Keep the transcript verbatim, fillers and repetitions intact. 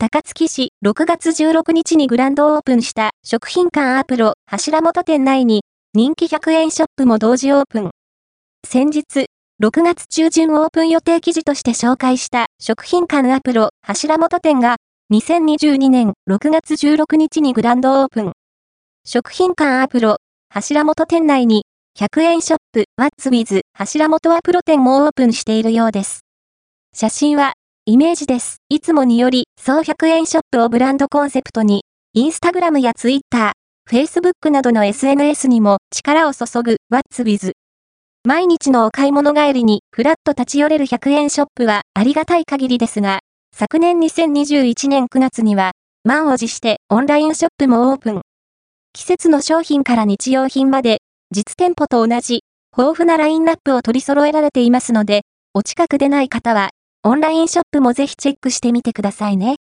高槻市ろくがつじゅうろくにちにグランドオープンした食品館アプロ柱元店内に人気ひゃくえんショップも同時オープン。先日ろくがつちゅうじゅんオープン予定記事として紹介した食品館アプロ柱元店がにせんにじゅうにねんろくがつじゅうろくにちにグランドオープン。食品館アプロ柱元店内にひゃくえんショップWhat's with柱元アプロ店もオープンしているようです。写真はイメージです。いつもにより、総ひゃくえんショップをブランドコンセプトに、インスタグラムやツイッター、フェイスブックなどの エスエヌエス にも力を注ぐ What's with。毎日のお買い物帰りにふらっと立ち寄れるひゃくえんショップはありがたい限りですが、昨年にせんにじゅういちねんくがつには、満を持してオンラインショップもオープン。季節の商品から日用品まで、実店舗と同じ、豊富なラインナップを取り揃えられていますので、お近くでない方は、オンラインショップもぜひチェックしてみてくださいね。